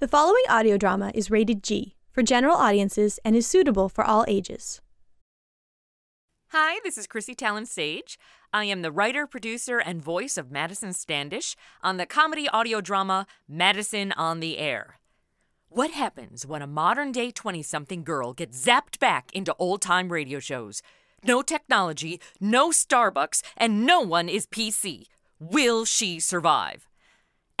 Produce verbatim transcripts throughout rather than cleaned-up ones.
The following audio drama is rated G for general audiences and is suitable for all ages. Hi, this is Chrisi Talyn Saje. I am the writer, producer, and voice of Madison Standish on the comedy audio drama Madison on the Air. What happens when a modern-day twenty-something girl gets zapped back into old-time radio shows? No technology, no Starbucks, and no one is P C. Will she survive?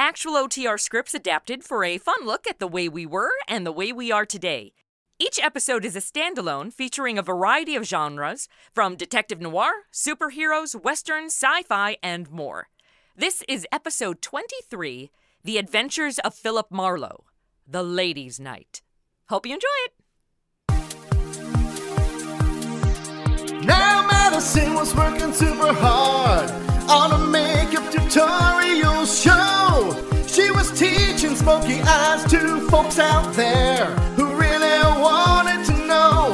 Actual O T R scripts adapted for a fun look at the way we were and the way we are today. Each episode is a standalone featuring a variety of genres, from detective noir, superheroes, westerns, sci-fi, and more. This is episode twenty-three, The Adventures of Philip Marlowe, The Ladies Night. Hope you enjoy it. Now Madison was working super hard on a makeup tutorial show. She was teaching smoky eyes to folks out there who really wanted to know.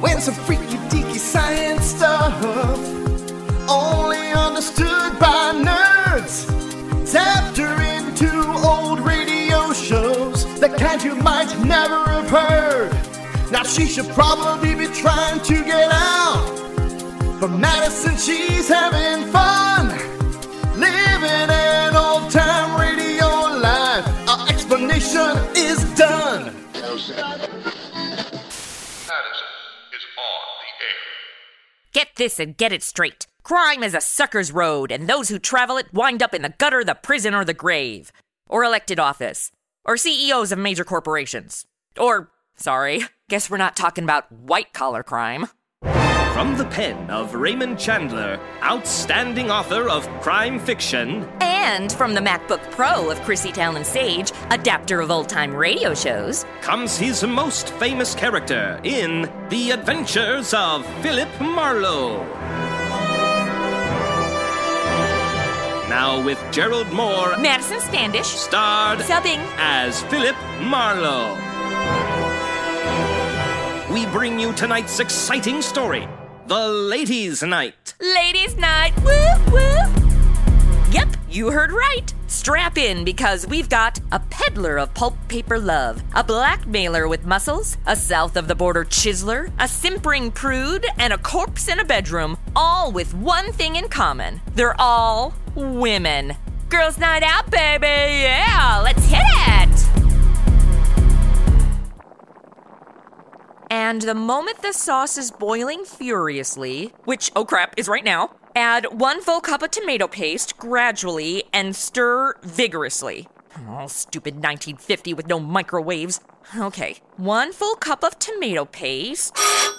When some freaky deaky science stuff only understood by nerds zapped her into old radio shows, the kind you might never have heard. Now she should probably be trying to get out, but Madison, she's having fun, living an old-time radio life. Our explanation is done. Madison is on the air. Get this and get it straight. Crime is a sucker's road, and those who travel it wind up in the gutter, the prison, or the grave. Or elected office. Or C E Os of major corporations. Or... sorry, guess we're not talking about white-collar crime. From the pen of Raymond Chandler, outstanding author of crime fiction, and from the MacBook Pro of Chrisi Talyn Saje, adapter of old-time radio shows, comes his most famous character in The Adventures of Philip Marlowe. Now with Gerald Moore, Madison Standish, starred, subbing, as Philip Marlowe. We bring you tonight's exciting story, The Ladies' Night. Ladies' Night, woo, woo. Yep, you heard right. Strap in, because we've got a peddler of pulp paper love, a blackmailer with muscles, a south-of-the-border chiseler, a simpering prude, and a corpse in a bedroom, all with one thing in common. They're all women. Girls' Night Out, baby, yeah, let's hit it. And the moment the sauce is boiling furiously, which, oh crap, is right now, add one full cup of tomato paste gradually and stir vigorously. Oh, stupid nineteen fifty with no microwaves. Okay, one full cup of tomato paste. Ah!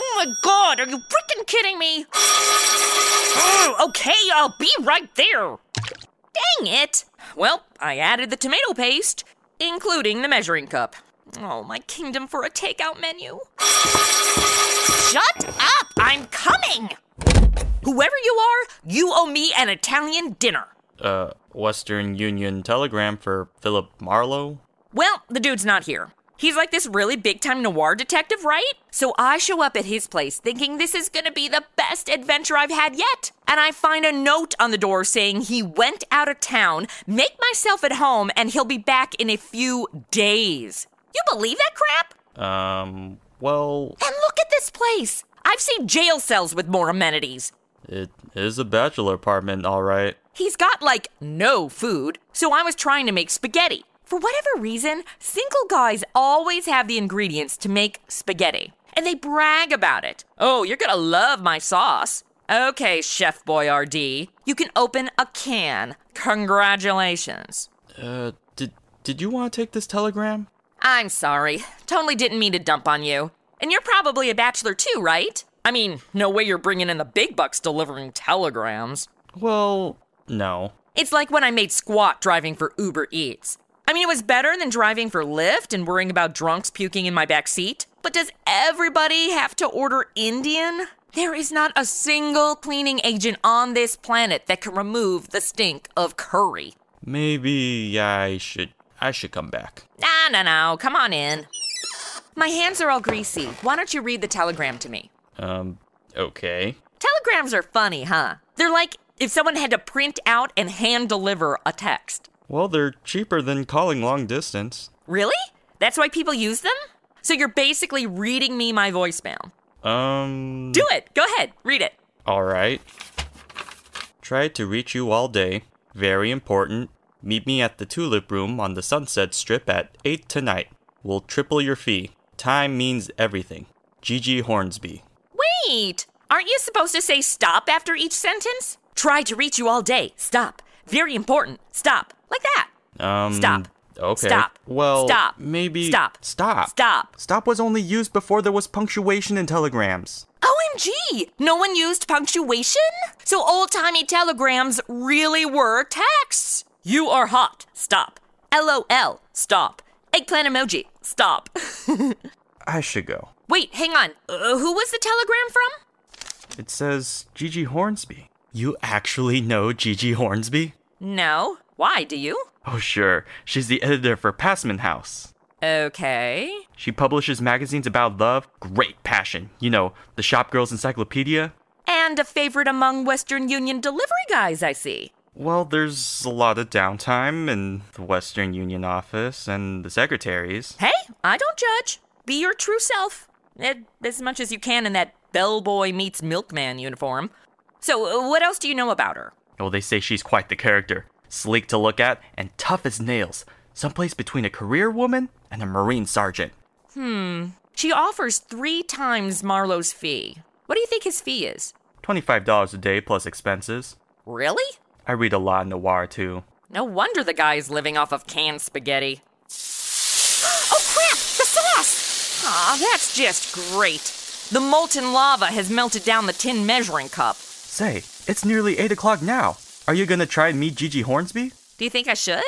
Oh my god, are you freaking kidding me? Oh, okay, I'll be right there. Dang it. Well, I added the tomato paste, including the measuring cup. Oh, my kingdom for a takeout menu. Shut up! I'm coming! Whoever you are, you owe me an Italian dinner. Uh, Western Union telegram for Philip Marlowe? Well, the dude's not here. He's like this really big-time noir detective, right? So I show up at his place thinking this is gonna be the best adventure I've had yet. And I find a note on the door saying he went out of town, make myself at home, and he'll be back in a few days. You believe that crap? Um, well... And look at this place! I've seen jail cells with more amenities. It is a bachelor apartment, all right. He's got, like, no food, so I was trying to make spaghetti. For whatever reason, single guys always have the ingredients to make spaghetti. And they brag about it. Oh, you're gonna love my sauce. Okay, Chef Boyardee, you can open a can. Congratulations. Uh, did, did you want to take this telegram? I'm sorry. Totally didn't mean to dump on you. And you're probably a bachelor too, right? I mean, no way you're bringing in the big bucks delivering telegrams. Well, no. It's like when I made squat driving for Uber Eats. I mean, it was better than driving for Lyft and worrying about drunks puking in my back seat. But does everybody have to order Indian? There is not a single cleaning agent on this planet that can remove the stink of curry. Maybe I should... I should come back. Nah, no, no, come on in. My hands are all greasy. Why don't you read the telegram to me? Um, okay. Telegrams are funny, huh? They're like if someone had to print out and hand deliver a text. Well, they're cheaper than calling long distance. Really? That's why people use them? So you're basically reading me my voicemail. Um... Do it! Go ahead. Read it. All right. Tried to reach you all day. Very important. Meet me at the Tulip Room on the Sunset Strip at eight tonight. We'll triple your fee. Time means everything. Gigi Hornsby. Wait! Aren't you supposed to say stop after each sentence? Tried to reach you all day. Stop. Very important. Stop. Like that. Um... Stop. Okay. Stop. Well, stop. Maybe... Stop. Stop. Stop. Stop was only used before there was punctuation in telegrams. O M G! No one used punctuation? So old-timey telegrams really were texts. You are hot. Stop. L O L. Stop. Eggplant emoji. Stop. I should go. Wait, hang on. Uh, who was the telegram from? It says Gigi Hornsby. You actually know Gigi Hornsby? No. Why, do you? Oh, sure. She's the editor for Passman House. Okay. She publishes magazines about love, great passion. You know, the Shop Girls Encyclopedia. And a favorite among Western Union delivery guys, I see. Well, there's a lot of downtime in the Western Union office and the secretaries. Hey, I don't judge. Be your true self. As much as you can in that bellboy meets milkman uniform. So, what else do you know about her? Well, they say she's quite the character. Sleek to look at, and tough as nails. Someplace between a career woman and a Marine sergeant. Hmm. She offers three times Marlowe's fee. What do you think his fee is? twenty-five dollars a day plus expenses. Really? I read a lot of noir, too. No wonder the guy is living off of canned spaghetti. Oh, crap! The sauce! Aw, oh, that's just great. The molten lava has melted down the tin measuring cup. Say, it's nearly eight o'clock now. Are you going to try and meet Gigi Hornsby? Do you think I should?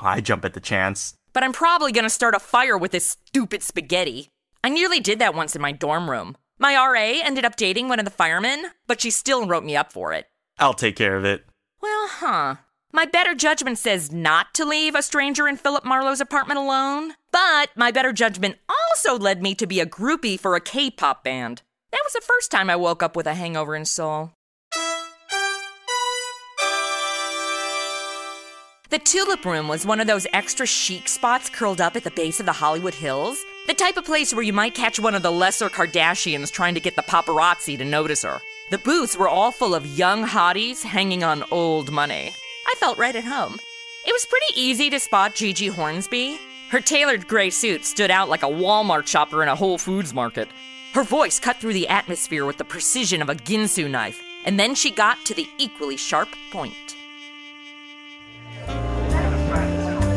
I jump at the chance. But I'm probably going to start a fire with this stupid spaghetti. I nearly did that once in my dorm room. My R A ended up dating one of the firemen, but she still wrote me up for it. I'll take care of it. Well, huh. My better judgment says not to leave a stranger in Philip Marlowe's apartment alone. But my better judgment also led me to be a groupie for a K-pop band. That was the first time I woke up with a hangover in Seoul. The Tulip Room was one of those extra chic spots curled up at the base of the Hollywood Hills. The type of place where you might catch one of the lesser Kardashians trying to get the paparazzi to notice her. The booths were all full of young hotties hanging on old money. I felt right at home. It was pretty easy to spot Gigi Hornsby. Her tailored gray suit stood out like a Walmart shopper in a Whole Foods market. Her voice cut through the atmosphere with the precision of a Ginsu knife, and then she got to the equally sharp point.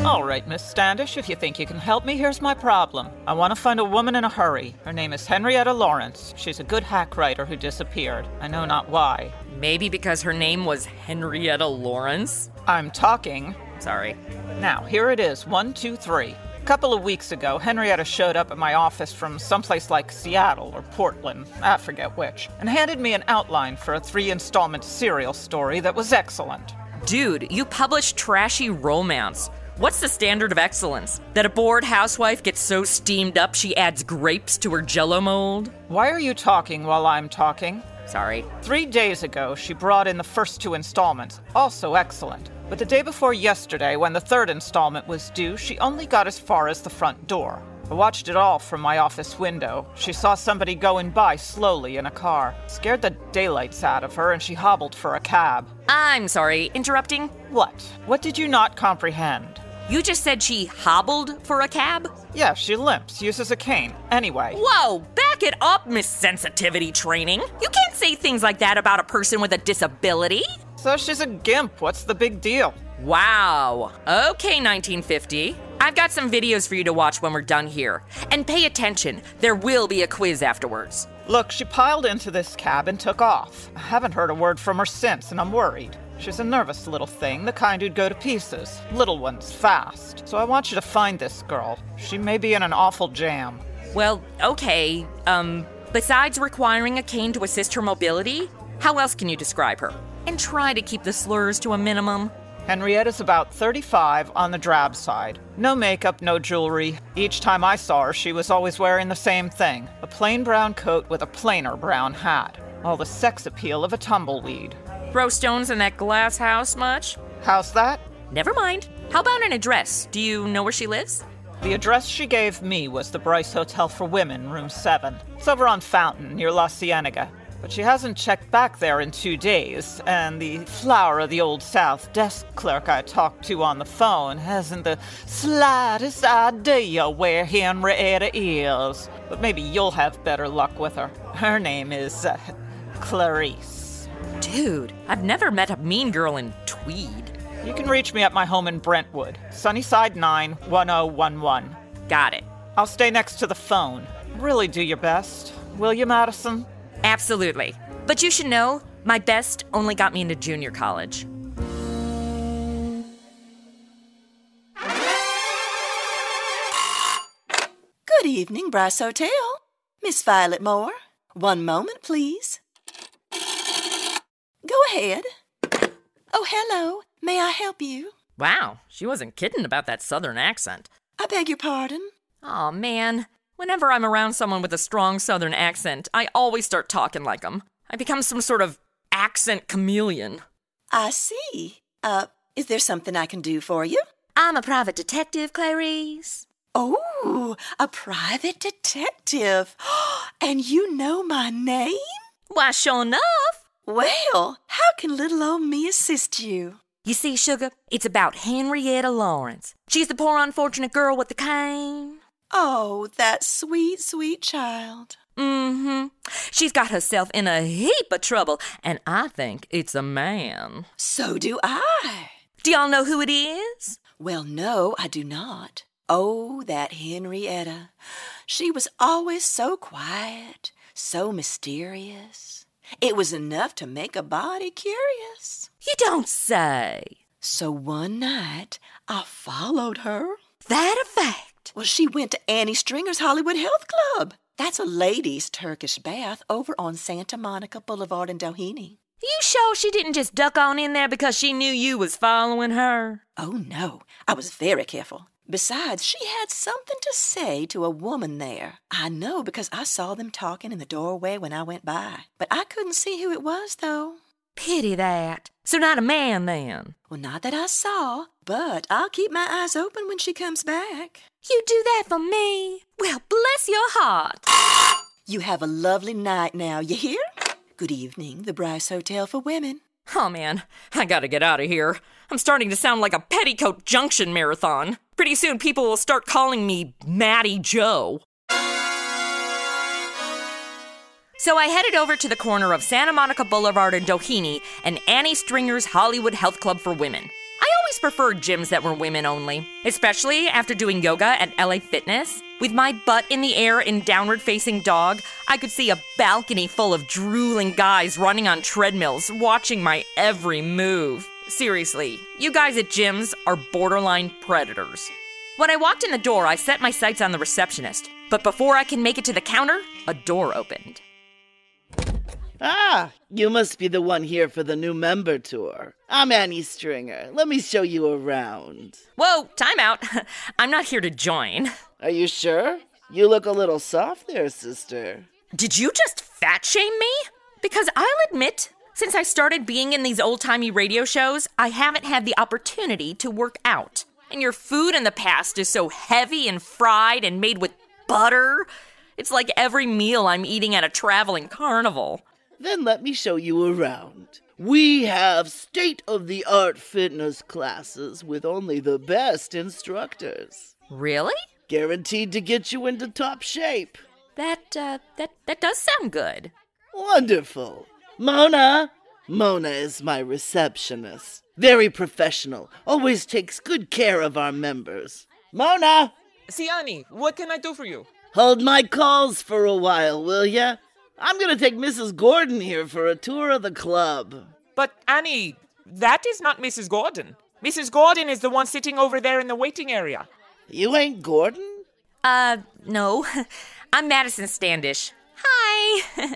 All right, Miss Standish, if you think you can help me, here's my problem. I want to find a woman in a hurry. Her name is Henrietta Lawrence. She's a good hack writer who disappeared. I know not why. Maybe because her name was Henrietta Lawrence? I'm talking. Sorry. Now, here it is. One, two, three. A couple of weeks ago, Henrietta showed up at my office from someplace like Seattle or Portland, I forget which, and handed me an outline for a three-installment serial story that was excellent. Dude, you published trashy romance. What's the standard of excellence? That a bored housewife gets so steamed up she adds grapes to her Jell-O mold? Why are you talking while I'm talking? Sorry. Three days ago, she brought in the first two installments, also excellent. But the day before yesterday, when the third installment was due, she only got as far as the front door. I watched it all from my office window. She saw somebody going by slowly in a car. Scared the daylights out of her, and she hobbled for a cab. I'm sorry, interrupting? What? What did you not comprehend? You just said she hobbled for a cab? Yeah, she limps, uses a cane. Anyway. Whoa, back it up, Miss Sensitivity Training. You can't say things like that about a person with a disability. So she's a gimp. What's the big deal? Wow. Okay, nineteen fifty. I've got some videos for you to watch when we're done here. And pay attention. There will be a quiz afterwards. Look, she piled into this cab and took off. I haven't heard a word from her since, and I'm worried. She's a nervous little thing, the kind who'd go to pieces. Little ones, fast. So I want you to find this girl. She may be in an awful jam. Well, okay. Um, besides requiring a cane to assist her mobility, how else can you describe her? And try to keep the slurs to a minimum. Henrietta's about thirty-five, on the drab side. No makeup, no jewelry. Each time I saw her, she was always wearing the same thing. A plain brown coat with a plainer brown hat. All the sex appeal of a tumbleweed. Throw stones in that glass house much? How's that? Never mind. How about an address? Do you know where she lives? The address she gave me was the Bryce Hotel for Women, room seven. It's over on Fountain, near La Cienega. But she hasn't checked back there in two days, and the flower of the Old South desk clerk I talked to on the phone hasn't the slightest idea where Henrietta is. But maybe you'll have better luck with her. Her name is uh, Clarice. Dude, I've never met a mean girl in tweed. You can reach me at my home in Brentwood, Sunnyside nine ten eleven. Got it. I'll stay next to the phone. Really do your best, will you, Madison? Absolutely. But you should know, my best only got me into junior college. Good evening, Bryce Hotel. Miss Violet Moore, one moment, please. Go ahead. Oh, hello. May I help you? Wow, she wasn't kidding about that southern accent. I beg your pardon? Aw, man. Whenever I'm around someone with a strong southern accent, I always start talking like them. I become some sort of accent chameleon. I see. Uh, is there something I can do for you? I'm a private detective, Clarice. Oh, a private detective. And you know my name? Why, sure enough. Well, how can little old me assist you? You see, sugar, it's about Henrietta Lawrence. She's the poor unfortunate girl with the cane. Oh, that sweet, sweet child. Mm-hmm. She's got herself in a heap of trouble, and I think it's a man. So do I. Do y'all know who it is? Well, no, I do not. Oh, that Henrietta. She was always so quiet, so mysterious. It was enough to make a body curious. You don't say. So one night, I followed her. That a fact? Well, she went to Annie Stringer's Hollywood Health Club. That's a ladies' Turkish bath over on Santa Monica Boulevard in Doheny. You sure she didn't just duck on in there because she knew you was following her? Oh, no. I was very careful. Besides, she had something to say to a woman there. I know because I saw them talking in the doorway when I went by. But I couldn't see who it was, though. Pity that. So not a man, then? Well, not that I saw, but I'll keep my eyes open when she comes back. You do that for me? Well, bless your heart. You have a lovely night now, you hear? Good evening, the Bryce Hotel for Women. Oh, man, I gotta get out of here. I'm starting to sound like a Petticoat Junction marathon. Pretty soon people will start calling me Matty Joe. So I headed over to the corner of Santa Monica Boulevard and Doheny and Annie Stringer's Hollywood Health Club for Women. I always preferred gyms that were women only, especially after doing yoga at L A Fitness. With my butt in the air in downward-facing dog, I could see a balcony full of drooling guys running on treadmills, watching my every move. Seriously, you guys at gyms are borderline predators. When I walked in the door, I set my sights on the receptionist, but before I can make it to the counter, a door opened. Ah, you must be the one here for the new member tour. I'm Annie Stringer. Let me show you around. Whoa, time out. I'm not here to join. Are you sure? You look a little soft there, sister. Did you just fat shame me? Because I'll admit, since I started being in these old-timey radio shows, I haven't had the opportunity to work out. And your food in the past is so heavy and fried and made with butter. It's like every meal I'm eating at a traveling carnival. Then let me show you around. We have state-of-the-art fitness classes with only the best instructors. Really? Guaranteed to get you into top shape. That, uh, that, that does sound good. Wonderful. Mona! Mona is my receptionist. Very professional. Always takes good care of our members. Mona! Siani, what can I do for you? Hold my calls for a while, will ya? I'm going to take Missus Gordon here for a tour of the club. But, Annie, that is not Missus Gordon. Missus Gordon is the one sitting over there in the waiting area. You ain't Gordon? Uh, no. I'm Madison Standish. Hi.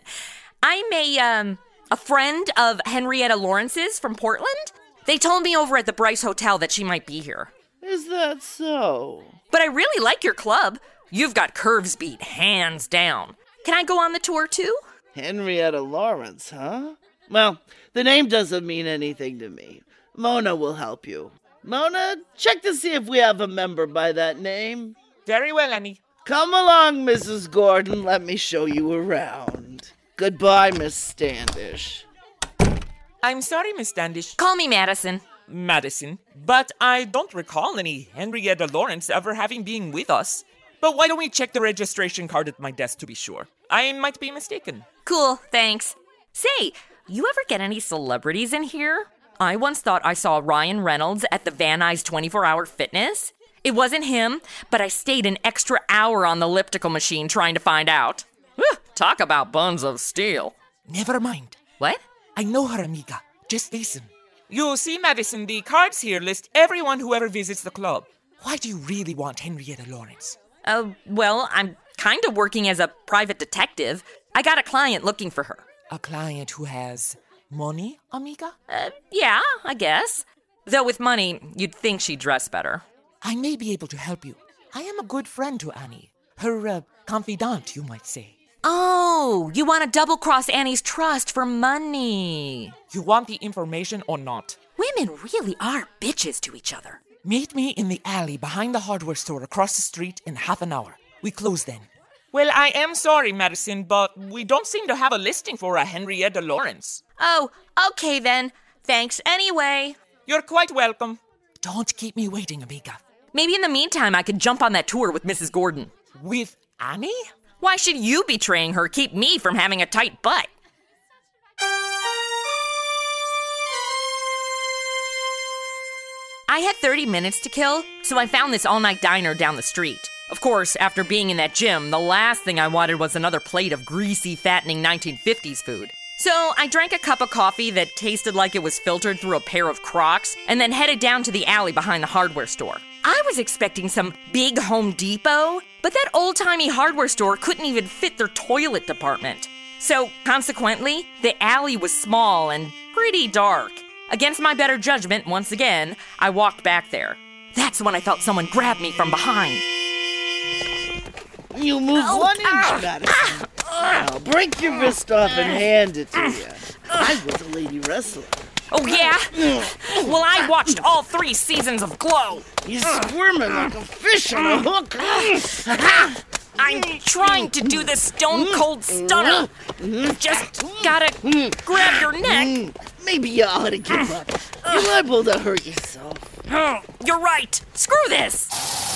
I'm a, um, a friend of Henrietta Lawrence's from Portland. They told me over at the Bryce Hotel that she might be here. Is that so? But I really like your club. You've got curves beat, hands down. Can I go on the tour, too? Henrietta Lawrence, huh? Well, the name doesn't mean anything to me. Mona will help you. Mona, check to see if we have a member by that name. Very well, Annie. Come along, Missus Gordon. Let me show you around. Goodbye, Miss Standish. I'm sorry, Miss Standish. Call me Madison. Madison, but I don't recall any Henrietta Lawrence ever having been with us. But why don't we check the registration card at my desk to be sure? I might be mistaken. Cool, thanks. Say, you ever get any celebrities in here? I once thought I saw Ryan Reynolds at the Van Nuys twenty-four hour fitness. It wasn't him, but I stayed an extra hour on the elliptical machine trying to find out. Whew, talk about buns of steel. Never mind. What? I know her, amiga. Just listen. You see, Madison, the cards here list everyone who ever visits the club. Why do you really want Henrietta Lawrence? Oh, uh, well, I'm kind of working as a private detective. I got a client looking for her. A client who has money, amiga? Uh, yeah, I guess. Though with money, you'd think she'd dress better. I may be able to help you. I am a good friend to Annie. Her, uh, confidant, you might say. Oh, you want to double-cross Annie's trust for money. You want the information or not? Women really are bitches to each other. Meet me in the alley behind the hardware store across the street in half an hour. We close then. Well, I am sorry, Madison, but we don't seem to have a listing for a Henrietta Lawrence. Oh, okay then. Thanks anyway. You're quite welcome. Don't keep me waiting, amiga. Maybe in the meantime I could jump on that tour with Missus Gordon. With Annie? Why should you betraying her keep me from having a tight butt? I had thirty minutes to kill, so I found this all-night diner down the street. Of course, after being in that gym, the last thing I wanted was another plate of greasy, fattening nineteen fifties food. So I drank a cup of coffee that tasted like it was filtered through a pair of Crocs and then headed down to the alley behind the hardware store. I was expecting some big Home Depot, but that old-timey hardware store couldn't even fit their toilet department. So, consequently, the alley was small and pretty dark. Against my better judgment, once again, I walked back there. That's when I felt someone grab me from behind. You move oh, one inch, ah, Madison. Ah, ah, I'll break your wrist off and hand it to ah, you. I was a lady wrestler. Oh, yeah? Well, I watched all three seasons of Glow. You're squirming like a fish on a hook. I'm trying to do the stone-cold stunner. Just gotta grab your neck. Maybe you ought to give up. You're liable to hurt yourself. You're right. Screw this.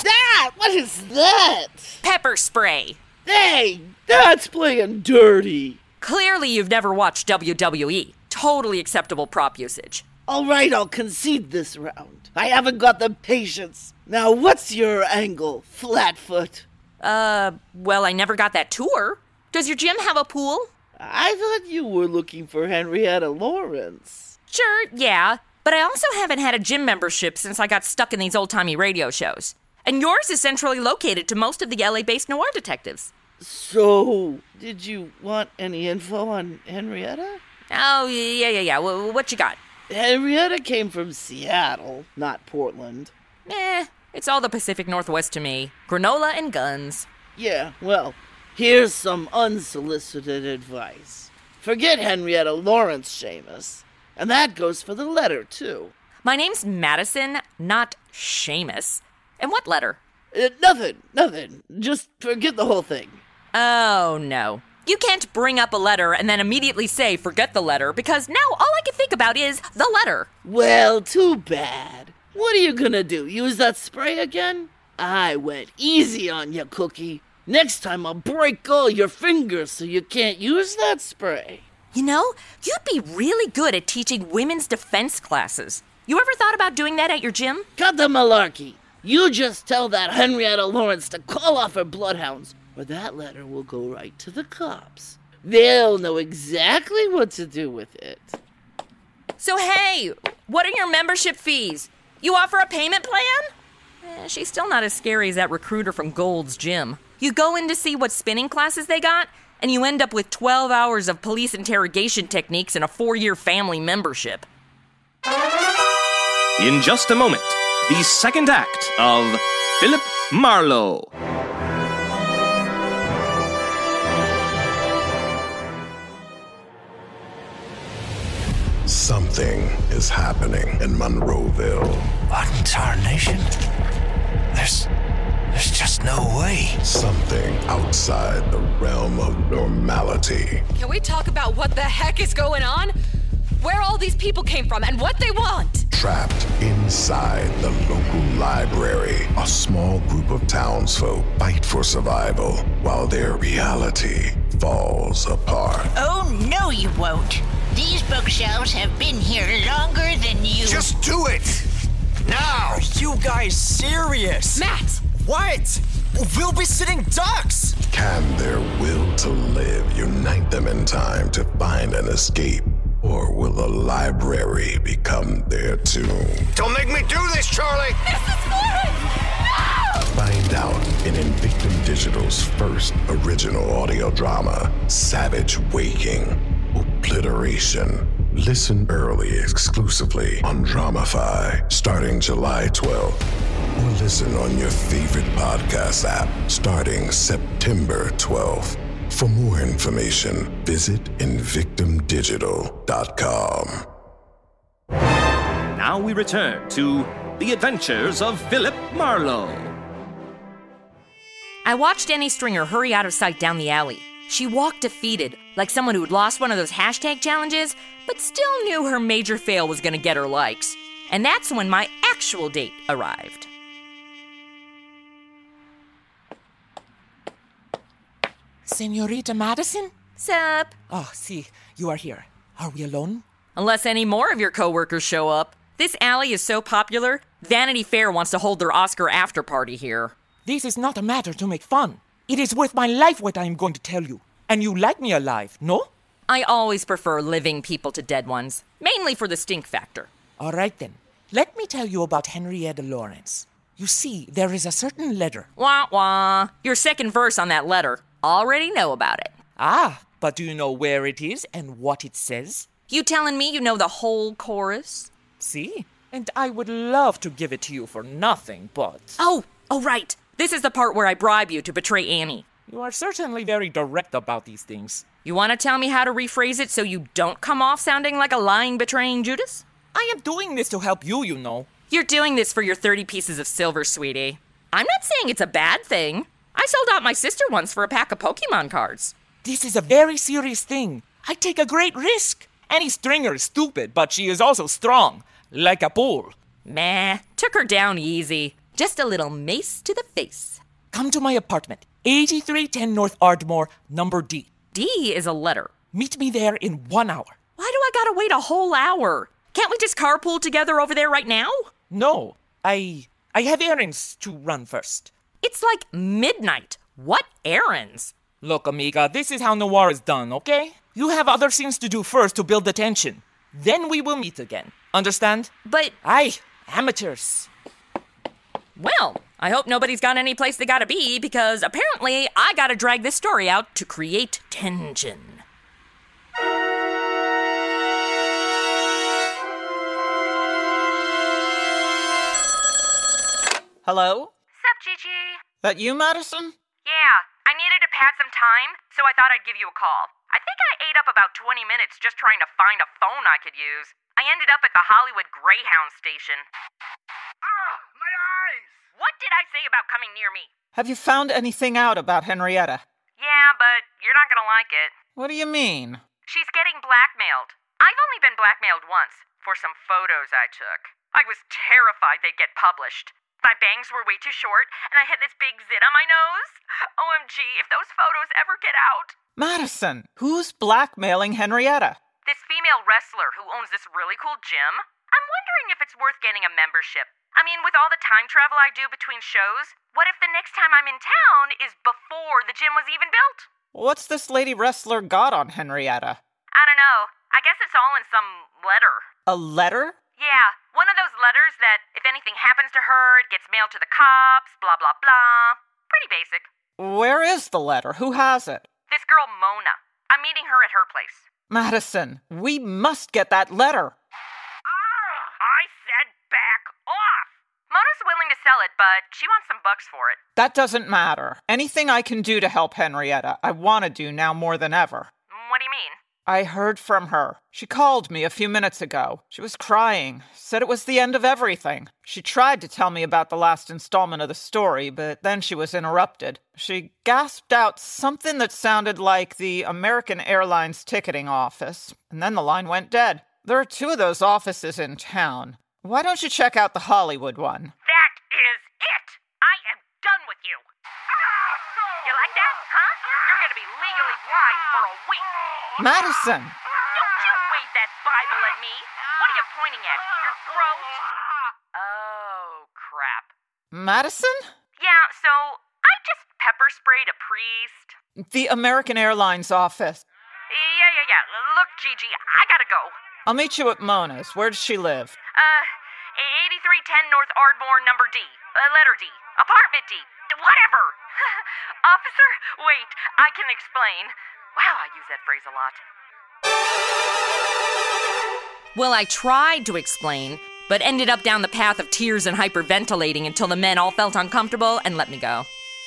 That? What is that? Pepper spray. Hey, that's playing dirty. Clearly you've never watched W W E. Totally acceptable prop usage. All right, I'll concede this round. I haven't got the patience. Now, what's your angle, Flatfoot? Uh, well, I never got that tour. Does your gym have a pool? I thought you were looking for Henrietta Lawrence. Sure, yeah. But I also haven't had a gym membership since I got stuck in these old-timey radio shows. And yours is centrally located to most of the L A-based noir detectives. So, did you want any info on Henrietta? Oh, yeah, yeah, yeah. What you got? Henrietta came from Seattle, not Portland. Eh, it's all the Pacific Northwest to me. Granola and guns. Yeah, well, here's some unsolicited advice. Forget Henrietta Lawrence, Seamus. And that goes for the letter, too. My name's Madison, not Seamus. And what letter? Uh, nothing, nothing. Just forget the whole thing. Oh, no. You can't bring up a letter and then immediately say, forget the letter, because now all I can think about is the letter. Well, too bad. What are you gonna do, use that spray again? I went easy on you, Cookie. Next time I'll break all your fingers so you can't use that spray. You know, you'd be really good at teaching women's defense classes. You ever thought about doing that at your gym? Cut the malarkey. You just tell that Henrietta Lawrence to call off her bloodhounds. Or that letter will go right to the cops. They'll know exactly what to do with it. So hey, what are your membership fees? You offer a payment plan? Eh, she's still not as scary as that recruiter from Gold's Gym. You go in to see what spinning classes they got, and you end up with twelve hours of police interrogation techniques and a four-year family membership. In just a moment, the second act of Philip Marlowe. Something is happening in Monroeville. What in tarnation? There's... There's just no way. Something outside the realm of normality. Can we talk about what the heck is going on? Where all these people came from and what they want? Trapped inside the local library, a small group of townsfolk fight for survival while their reality falls apart. Oh, no you won't. These bookshelves have been here longer than you. Just do it! Now! Are you guys serious? Matt! What? We'll be sitting ducks! Can their will to live unite them in time to find an escape? Or will the library become their tomb? Don't make me do this, Charlie! Missus Lawrence! No! Find out in Invictum Digital's first original audio drama, Savage Waking, Obliteration. Listen early exclusively on Dramafi, starting July twelfth. Or listen on your favorite podcast app starting September twelfth. For more information, visit invictum digital dot com. Now we return to The Adventures of Philip Marlowe. I watched Annie Stringer hurry out of sight down the alley. She walked defeated, like someone who had lost one of those hashtag challenges, but still knew her major fail was going to get her likes. And that's when my actual date arrived. Senorita Madison? Sup? Oh, see, you are here. Are we alone? Unless any more of your coworkers show up. This alley is so popular, Vanity Fair wants to hold their Oscar after party here. This is not a matter to make fun. It is worth my life what I am going to tell you. And you like me alive, no? I always prefer living people to dead ones, mainly for the stink factor. All right, then. Let me tell you about Henrietta Lawrence. You see, there is a certain letter. Wah-wah. Your second verse on that letter. Already know about it. Ah, but do you know where it is and what it says? You telling me you know the whole chorus? See? And I would love to give it to you for nothing, but... Oh, oh right. This is the part where I bribe you to betray Annie. You are certainly very direct about these things. You want to tell me how to rephrase it so you don't come off sounding like a lying, betraying Judas? I am doing this to help you, you know. You're doing this for your thirty pieces of silver, sweetie. I'm not saying it's a bad thing. I sold out my sister once for a pack of Pokemon cards. This is a very serious thing. I take a great risk. Annie Stringer is stupid, but she is also strong, like a bull. Meh, took her down easy. Just a little mace to the face. Come to my apartment, eighty-three ten North Ardmore, number D. D is a letter. Meet me there in one hour. Why do I gotta wait a whole hour? Can't we just carpool together over there right now? No, I, I have errands to run first. It's like midnight. What errands? Look, amiga, this is how noir is done, okay? You have other things to do first to build the tension. Then we will meet again. Understand? But... Aye, amateurs. Well, I hope nobody's gone any place they gotta be, because apparently I gotta drag this story out to create tension. Hello? Sup, Gigi? That you, Madison? Yeah, I needed to pad some time, so I thought I'd give you a call. I think I ate up about twenty minutes just trying to find a phone I could use. I ended up at the Hollywood Greyhound station. Ah, my eyes! What did I say about coming near me? Have you found anything out about Henrietta? Yeah, but you're not gonna like it. What do you mean? She's getting blackmailed. I've only been blackmailed once, for some photos I took. I was terrified they'd get published. My bangs were way too short, and I had this big zit on my nose. O M G, if those photos ever get out. Madison, who's blackmailing Henrietta? This female wrestler who owns this really cool gym. I'm wondering if it's worth getting a membership. I mean, with all the time travel I do between shows, what if the next time I'm in town is before the gym was even built? What's this lady wrestler got on Henrietta? I don't know. I guess it's all in some letter. A letter? Yeah, one of those letters that, if anything happens to her, it gets mailed to the cops, blah, blah, blah. Pretty basic. Where is the letter? Who has it? This girl, Mona. I'm meeting her at her place. Madison, we must get that letter. Ah, I said back off. Mona's willing to sell it, but she wants some bucks for it. That doesn't matter. Anything I can do to help Henrietta, I want to do now more than ever. What do you mean? I heard from her. She called me a few minutes ago. She was crying, said it was the end of everything. She tried to tell me about the last installment of the story, but then she was interrupted. She gasped out something that sounded like the American Airlines ticketing office, and then the line went dead. There are two of those offices in town. Why don't you check out the Hollywood one? That is it! I am done with you! You like that, huh? You're gonna be legally blind for a week! Madison! Don't you wave that Bible at me! What are you pointing at? Your throat? Oh, crap. Madison? Yeah, so I just pepper sprayed a priest. The American Airlines office. Yeah, yeah, yeah. Look, Gigi, I gotta go. I'll meet you at Mona's. Where does she live? Uh, eighty-three ten North Ardmore, number D. Uh, letter D. Apartment D. Whatever. Officer, wait. I can explain. Wow, I use that phrase a lot. Well, I tried to explain, but ended up down the path of tears and hyperventilating until the men all felt uncomfortable and let me go.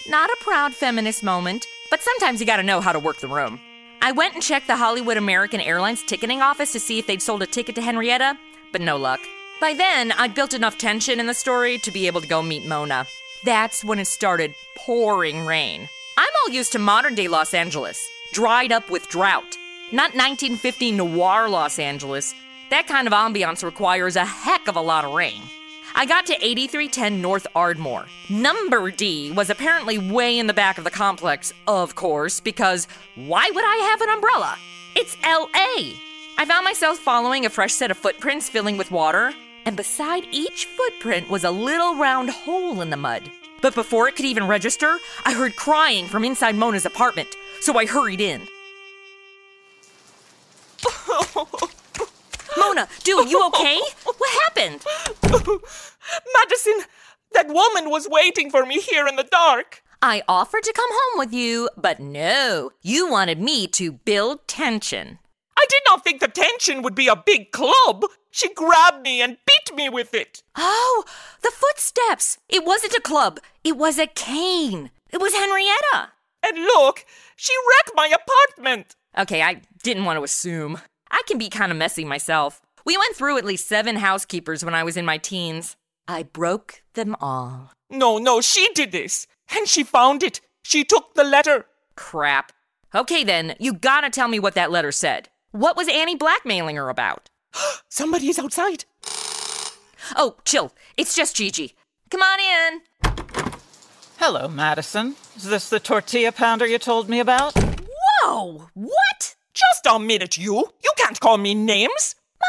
Not a proud feminist moment, but sometimes you gotta know how to work the room. I went and checked the Hollywood American Airlines ticketing office to see if they'd sold a ticket to Henrietta, but no luck. By then, I'd built enough tension in the story to be able to go meet Mona. That's when it started pouring rain. I'm all used to modern-day Los Angeles. Dried up with drought. Not nineteen fifty noir Los Angeles. That kind of ambiance requires a heck of a lot of rain. I got to eighty-three ten North Ardmore. Number D was apparently way in the back of the complex, of course, because why would I have an umbrella? It's L A. I found myself following a fresh set of footprints filling with water, and beside each footprint was a little round hole in the mud. But before it could even register, I heard crying from inside Mona's apartment. So I hurried in. Mona, dude, you okay? What happened? Madison, that woman was waiting for me here in the dark. I offered to come home with you, but no, you wanted me to build tension. I did not think the tension would be a big club. She grabbed me and beat me with it. Oh, the footsteps. It wasn't a club. It was a cane. It was Henrietta. And look, she wrecked my apartment. Okay, I didn't want to assume. I can be kind of messy myself. We went through at least seven housekeepers when I was in my teens. I broke them all. No, no, she did this. And she found it. She took the letter. Crap. Okay then, you gotta tell me what that letter said. What was Annie blackmailing her about? Somebody's outside. Oh, chill. It's just Gigi. Come on in. Hello, Madison. Is this the tortilla pounder you told me about? Whoa! What? Just a minute, you! You can't call me names! My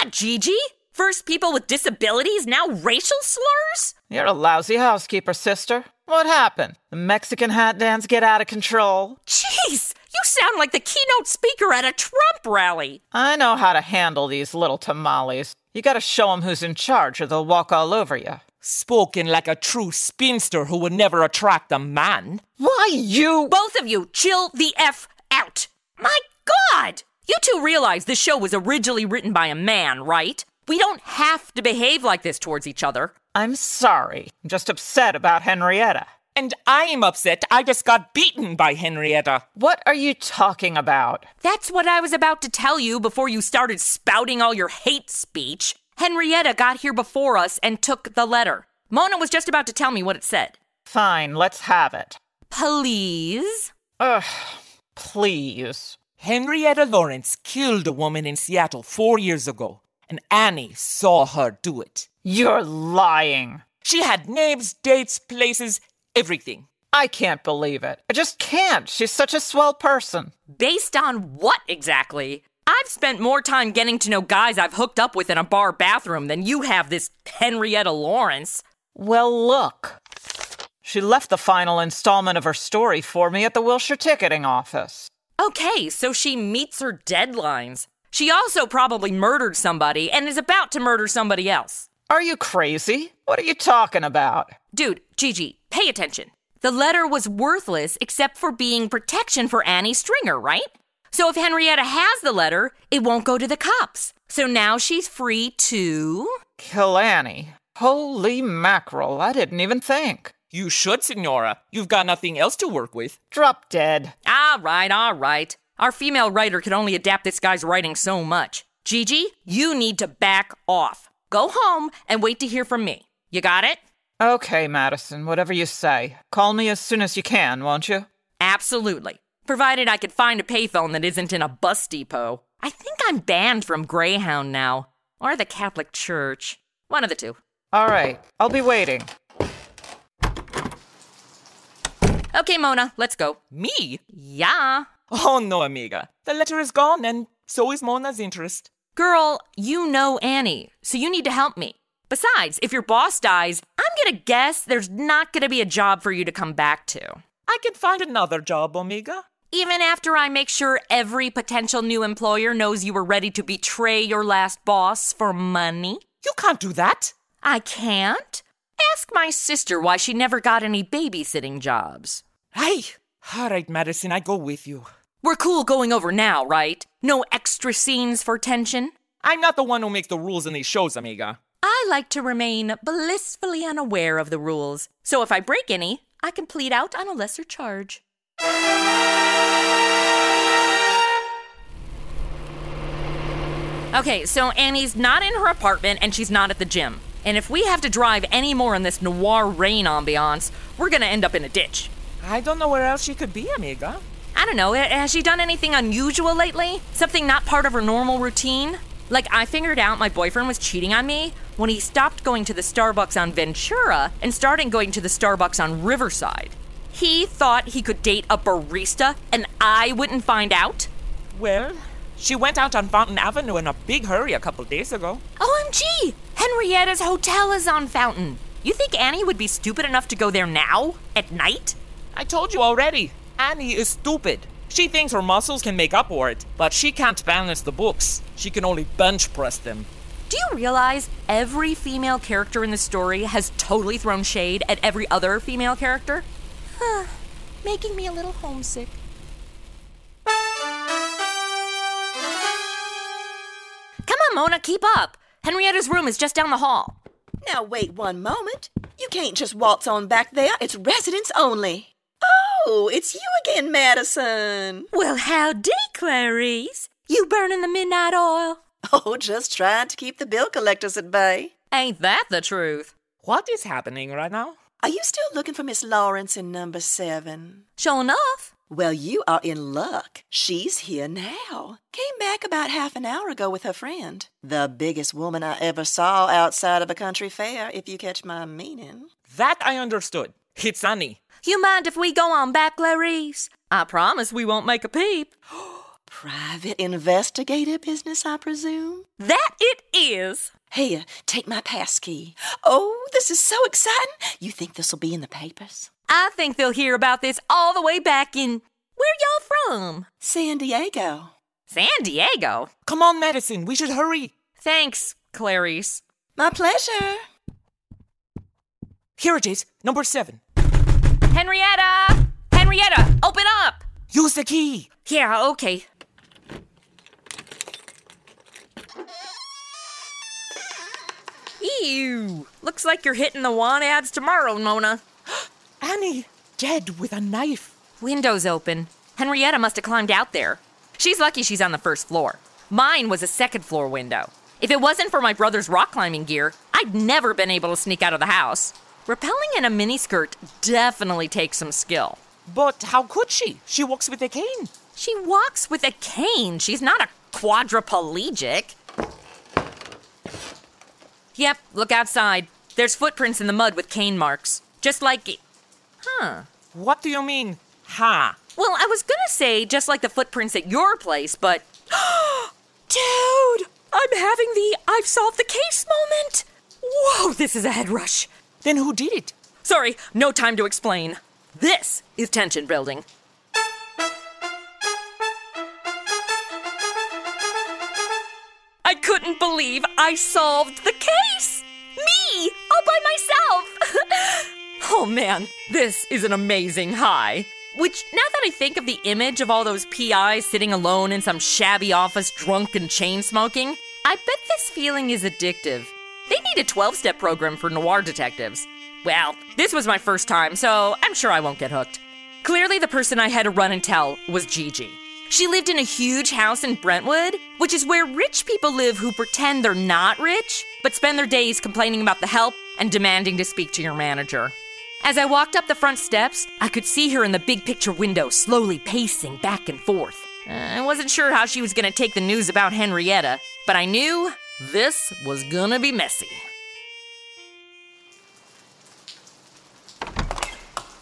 God, Gigi! First people with disabilities, now racial slurs? You're a lousy housekeeper, sister. What happened? The Mexican hot dance get out of control? Jeez! You sound like the keynote speaker at a Trump rally! I know how to handle these little tamales. You gotta show them who's in charge or they'll walk all over you. Spoken like a true spinster who would never attract a man. Why, you... Both of you, chill the F out. My God! You two realize this show was originally written by a man, right? We don't have to behave like this towards each other. I'm sorry. I'm just upset about Henrietta. And I'm upset. I just got beaten by Henrietta. What are you talking about? That's what I was about to tell you before you started spouting all your hate speech. Henrietta got here before us and took the letter. Mona was just about to tell me what it said. Fine, let's have it. Please? Ugh, please. Henrietta Lawrence killed a woman in Seattle four years ago, and Annie saw her do it. You're lying. She had names, dates, places, everything. I can't believe it. I just can't. She's such a swell person. Based on what exactly? I've spent more time getting to know guys I've hooked up with in a bar bathroom than you have this Henrietta Lawrence. Well, look. She left the final installment of her story for me at the Wilshire ticketing office. Okay, so she meets her deadlines. She also probably murdered somebody and is about to murder somebody else. Are you crazy? What are you talking about? Dude, Gigi, pay attention. The letter was worthless except for being protection for Annie Stringer, right? So if Henrietta has the letter, it won't go to the cops. So now she's free to... kill Annie. Holy mackerel, I didn't even think. You should, Signora. You've got nothing else to work with. Drop dead. All right, all right. Our female writer could only adapt this guy's writing so much. Gigi, you need to back off. Go home and wait to hear from me. You got it? Okay, Madison, whatever you say. Call me as soon as you can, won't you? Absolutely. Provided I could find a payphone that isn't in a bus depot. I think I'm banned from Greyhound now. Or the Catholic Church. One of the two. All right, I'll be waiting. Okay, Mona, let's go. Me? Yeah. Oh, no, amiga. The letter is gone, and so is Mona's interest. Girl, you know Annie, so you need to help me. Besides, if your boss dies, I'm gonna guess there's not gonna be a job for you to come back to. I can find another job, amiga. Even after I make sure every potential new employer knows you were ready to betray your last boss for money? You can't do that. I can't? Ask my sister why she never got any babysitting jobs. Hey, all right, Madison, I go with you. We're cool going over now, right? No extra scenes for tension? I'm not the one who makes the rules in these shows, amiga. I like to remain blissfully unaware of the rules, so if I break any, I can plead out on a lesser charge. Okay, so Annie's not in her apartment and she's not at the gym. And if we have to drive any more in this noir rain ambiance, we're going to end up in a ditch. I don't know where else she could be, amiga. I don't know. Has she done anything unusual lately? Something not part of her normal routine? Like, I figured out my boyfriend was cheating on me when he stopped going to the Starbucks on Ventura and started going to the Starbucks on Riverside. He thought he could date a barista and I wouldn't find out? Well, she went out on Fountain Avenue in a big hurry a couple days ago. O M G! Henrietta's hotel is on Fountain. You think Annie would be stupid enough to go there now? At night? I told you already. Annie is stupid. She thinks her muscles can make up for it, but she can't balance the books. She can only bench press them. Do you realize every female character in the story has totally thrown shade at every other female character? Huh. Making me a little homesick. Come on, Mona, keep up. Henrietta's room is just down the hall. Now, wait one moment. You can't just waltz on back there. It's residence only. Oh, it's you again, Madison. Well, howdy, Clarice. You burning the midnight oil? Oh, just trying to keep the bill collectors at bay. Ain't that the truth? What is happening right now? Are you still looking for Miss Lawrence in number seven? Sure enough. Well, you are in luck. She's here now. Came back about half an hour ago with her friend. The biggest woman I ever saw outside of a country fair, if you catch my meaning. That I understood. It's Annie. You mind if we go on back, Clarice? I promise we won't make a peep. Private investigator business, I presume? That it is. Here, take my passkey. Oh, this is so exciting. You think this'll be in the papers? I think they'll hear about this all the way back in... Where y'all from? San Diego. San Diego? Come on, Madison, we should hurry. Thanks, Clarice. My pleasure. Here it is, number seven. Henrietta! Henrietta, open up! Use the key! Yeah, okay. Ew! Looks like you're hitting the want ads tomorrow, Mona. Annie, dead with a knife. Windows open. Henrietta must have climbed out there. She's lucky she's on the first floor. Mine was a second floor window. If it wasn't for my brother's rock climbing gear, I'd never been able to sneak out of the house. Rappelling in a miniskirt definitely takes some skill. But how could she? She walks with a cane. She walks with a cane? She's not a quadriplegic. Yep, look outside. There's footprints in the mud with cane marks. Just like... It. Huh. What do you mean, ha? Well, I was gonna say just like the footprints at your place, but... Dude! I'm having the I've solved the case moment! Whoa, this is a head rush. Then who did it? Sorry, no time to explain. This is tension building. I couldn't believe I solved the case! Me! All by myself! Oh man, this is an amazing high. Which, now that I think of the image of all those P Is sitting alone in some shabby office drunk and chain-smoking, I bet this feeling is addictive. They need a twelve-step program for noir detectives. Well, this was my first time, so I'm sure I won't get hooked. Clearly, the person I had to run and tell was Gigi. She lived in a huge house in Brentwood, which is where rich people live who pretend they're not rich, but spend their days complaining about the help and demanding to speak to your manager. As I walked up the front steps, I could see her in the big picture window, slowly pacing back and forth. Uh, I wasn't sure how she was going to take the news about Henrietta, but I knew this was going to be messy.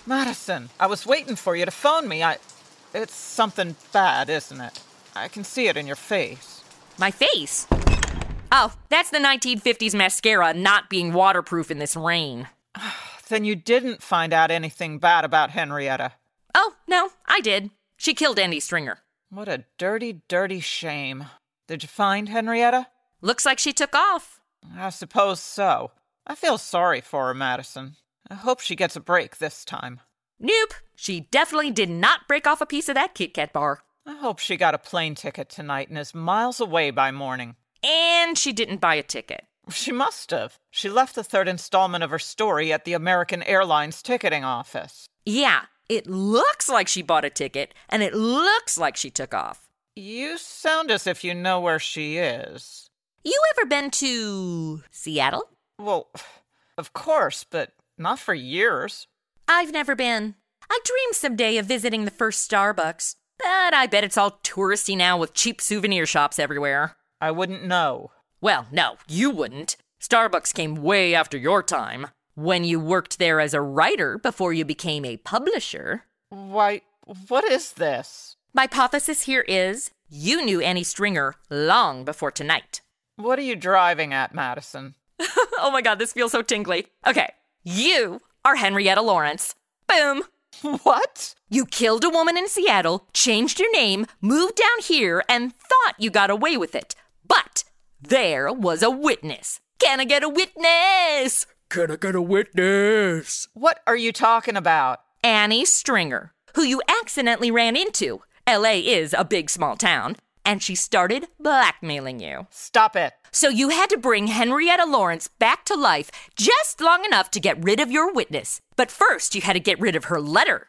Madison, I was waiting for you to phone me. I... It's something bad, isn't it? I can see it in your face. My face? Oh, that's the nineteen fifties mascara not being waterproof in this rain. Then you didn't find out anything bad about Henrietta. Oh, no, I did. She killed Annie Stringer. What a dirty, dirty shame. Did you find Henrietta? Looks like she took off. I suppose so. I feel sorry for her, Madison. I hope she gets a break this time. Nope. She definitely did not break off a piece of that Kit Kat bar. I hope she got a plane ticket tonight and is miles away by morning. And she didn't buy a ticket. She must have. She left the third installment of her story at the American Airlines ticketing office. Yeah, it looks like she bought a ticket, and it looks like she took off. You sound as if you know where she is. You ever been to Seattle? Well, of course, but not for years. I've never been. I dream someday of visiting the first Starbucks, but I bet it's all touristy now with cheap souvenir shops everywhere. I wouldn't know. Well, no, you wouldn't. Starbucks came way after your time, when you worked there as a writer before you became a publisher. Why, what is this? My hypothesis here is you knew Annie Stringer long before tonight. What are you driving at, Madison? Oh my God, this feels so tingly. Okay, you are Henrietta Lawrence. Boom. What? You killed a woman in Seattle, changed your name, moved down here, and thought you got away with it. But there was a witness. Can I get a witness? Can I get a witness? What are you talking about? Annie Stringer, who you accidentally ran into. L A is a big small town. And she started blackmailing you. Stop it. So you had to bring Henrietta Lawrence back to life just long enough to get rid of your witness. But first, you had to get rid of her letter.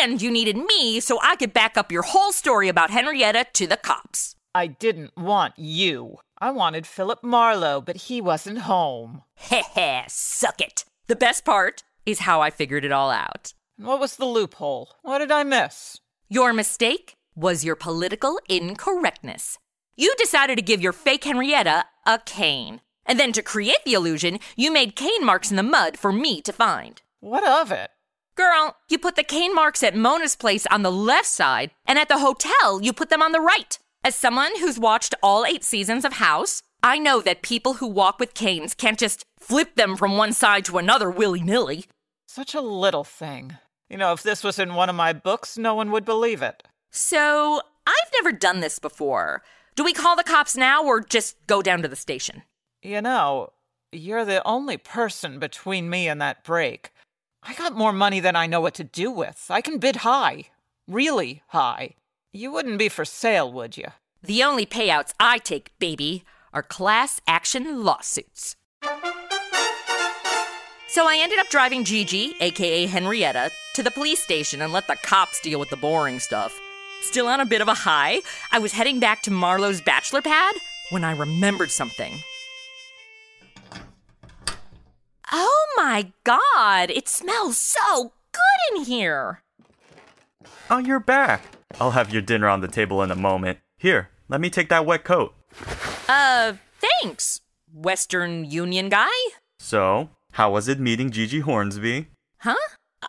And you needed me so I could back up your whole story about Henrietta to the cops. I didn't want you. I wanted Philip Marlowe, but he wasn't home. Heh heh, suck it. The best part is how I figured it all out. What was the loophole? What did I miss? Your mistake was your political incorrectness. You decided to give your fake Henrietta a cane. And then to create the illusion, you made cane marks in the mud for me to find. What of it? Girl, you put the cane marks at Mona's place on the left side, and at the hotel, you put them on the right. As someone who's watched all eight seasons of House, I know that people who walk with canes can't just flip them from one side to another willy-nilly. Such a little thing. You know, if this was in one of my books, no one would believe it. So, I've never done this before. Do we call the cops now or just go down to the station? You know, you're the only person between me and that break. I got more money than I know what to do with. I can bid high. Really high. You wouldn't be for sale, would you? The only payouts I take, baby, are class action lawsuits. So I ended up driving Gigi, a k a. Henrietta, to the police station and let the cops deal with the boring stuff. Still on a bit of a high, I was heading back to Marlowe's bachelor pad when I remembered something. Oh my God, it smells so good in here. Oh, you're back. I'll have your dinner on the table in a moment. Here, let me take that wet coat. Uh, thanks, Western Union guy. So, how was it meeting Gigi Hornsby? Huh?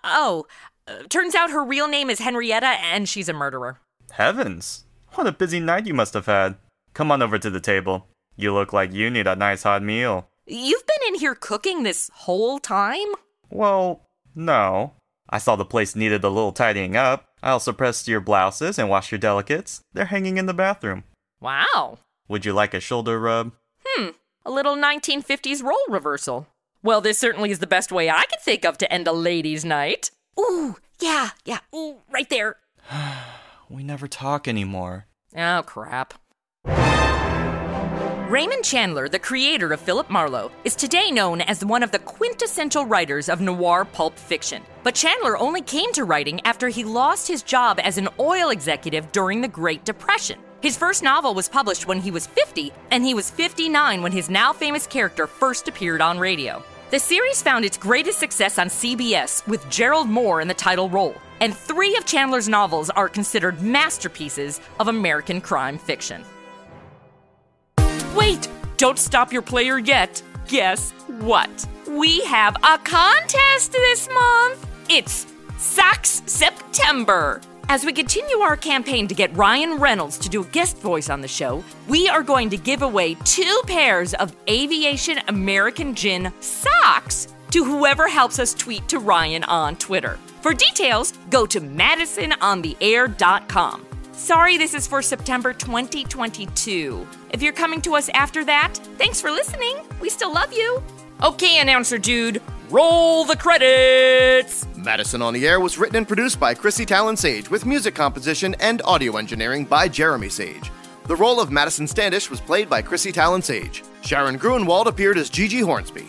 Oh, Uh, turns out her real name is Henrietta, and she's a murderer. Heavens. What a busy night you must have had. Come on over to the table. You look like you need a nice hot meal. You've been in here cooking this whole time? Well, no. I saw the place needed a little tidying up. I also pressed your blouses and washed your delicates. They're hanging in the bathroom. Wow. Would you like a shoulder rub? Hmm. A little nineteen fifties role reversal. Well, this certainly is the best way I could think of to end a ladies' night. Ooh, yeah, yeah, ooh, right there. We never talk anymore. Oh, crap. Raymond Chandler, the creator of Philip Marlowe, is today known as one of the quintessential writers of noir pulp fiction. But Chandler only came to writing after he lost his job as an oil executive during the Great Depression. His first novel was published when he was fifty, and he was fifty-nine when his now-famous character first appeared on radio. The series found its greatest success on C B S, with Gerald Moore in the title role, and three of Chandler's novels are considered masterpieces of American crime fiction. Wait! Don't stop your player yet! Guess what? We have a contest this month! It's Socks September! As we continue our campaign to get Ryan Reynolds to do a guest voice on the show, we are going to give away two pairs of Aviation American Gin socks to whoever helps us tweet to Ryan on Twitter. For details, go to madison on the air dot com. Sorry, this is for September twenty twenty-two. If you're coming to us after that, thanks for listening. We still love you. Okay, announcer dude, roll the credits. Madison on the Air was written and produced by Chrisi Talyn Saje, with music composition and audio engineering by Jeremy Sage. The role of Madison Standish was played by Chrisi Talyn Saje. Sharon Gruenwald appeared as Gigi Hornsby.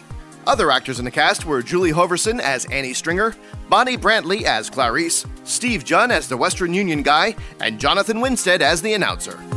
Other actors in the cast were Julie Hoverson as Annie Stringer, Bonnie Brantley as Clarice, Steve Junn as the Western Union guy, and Jonathan Winstead as the announcer.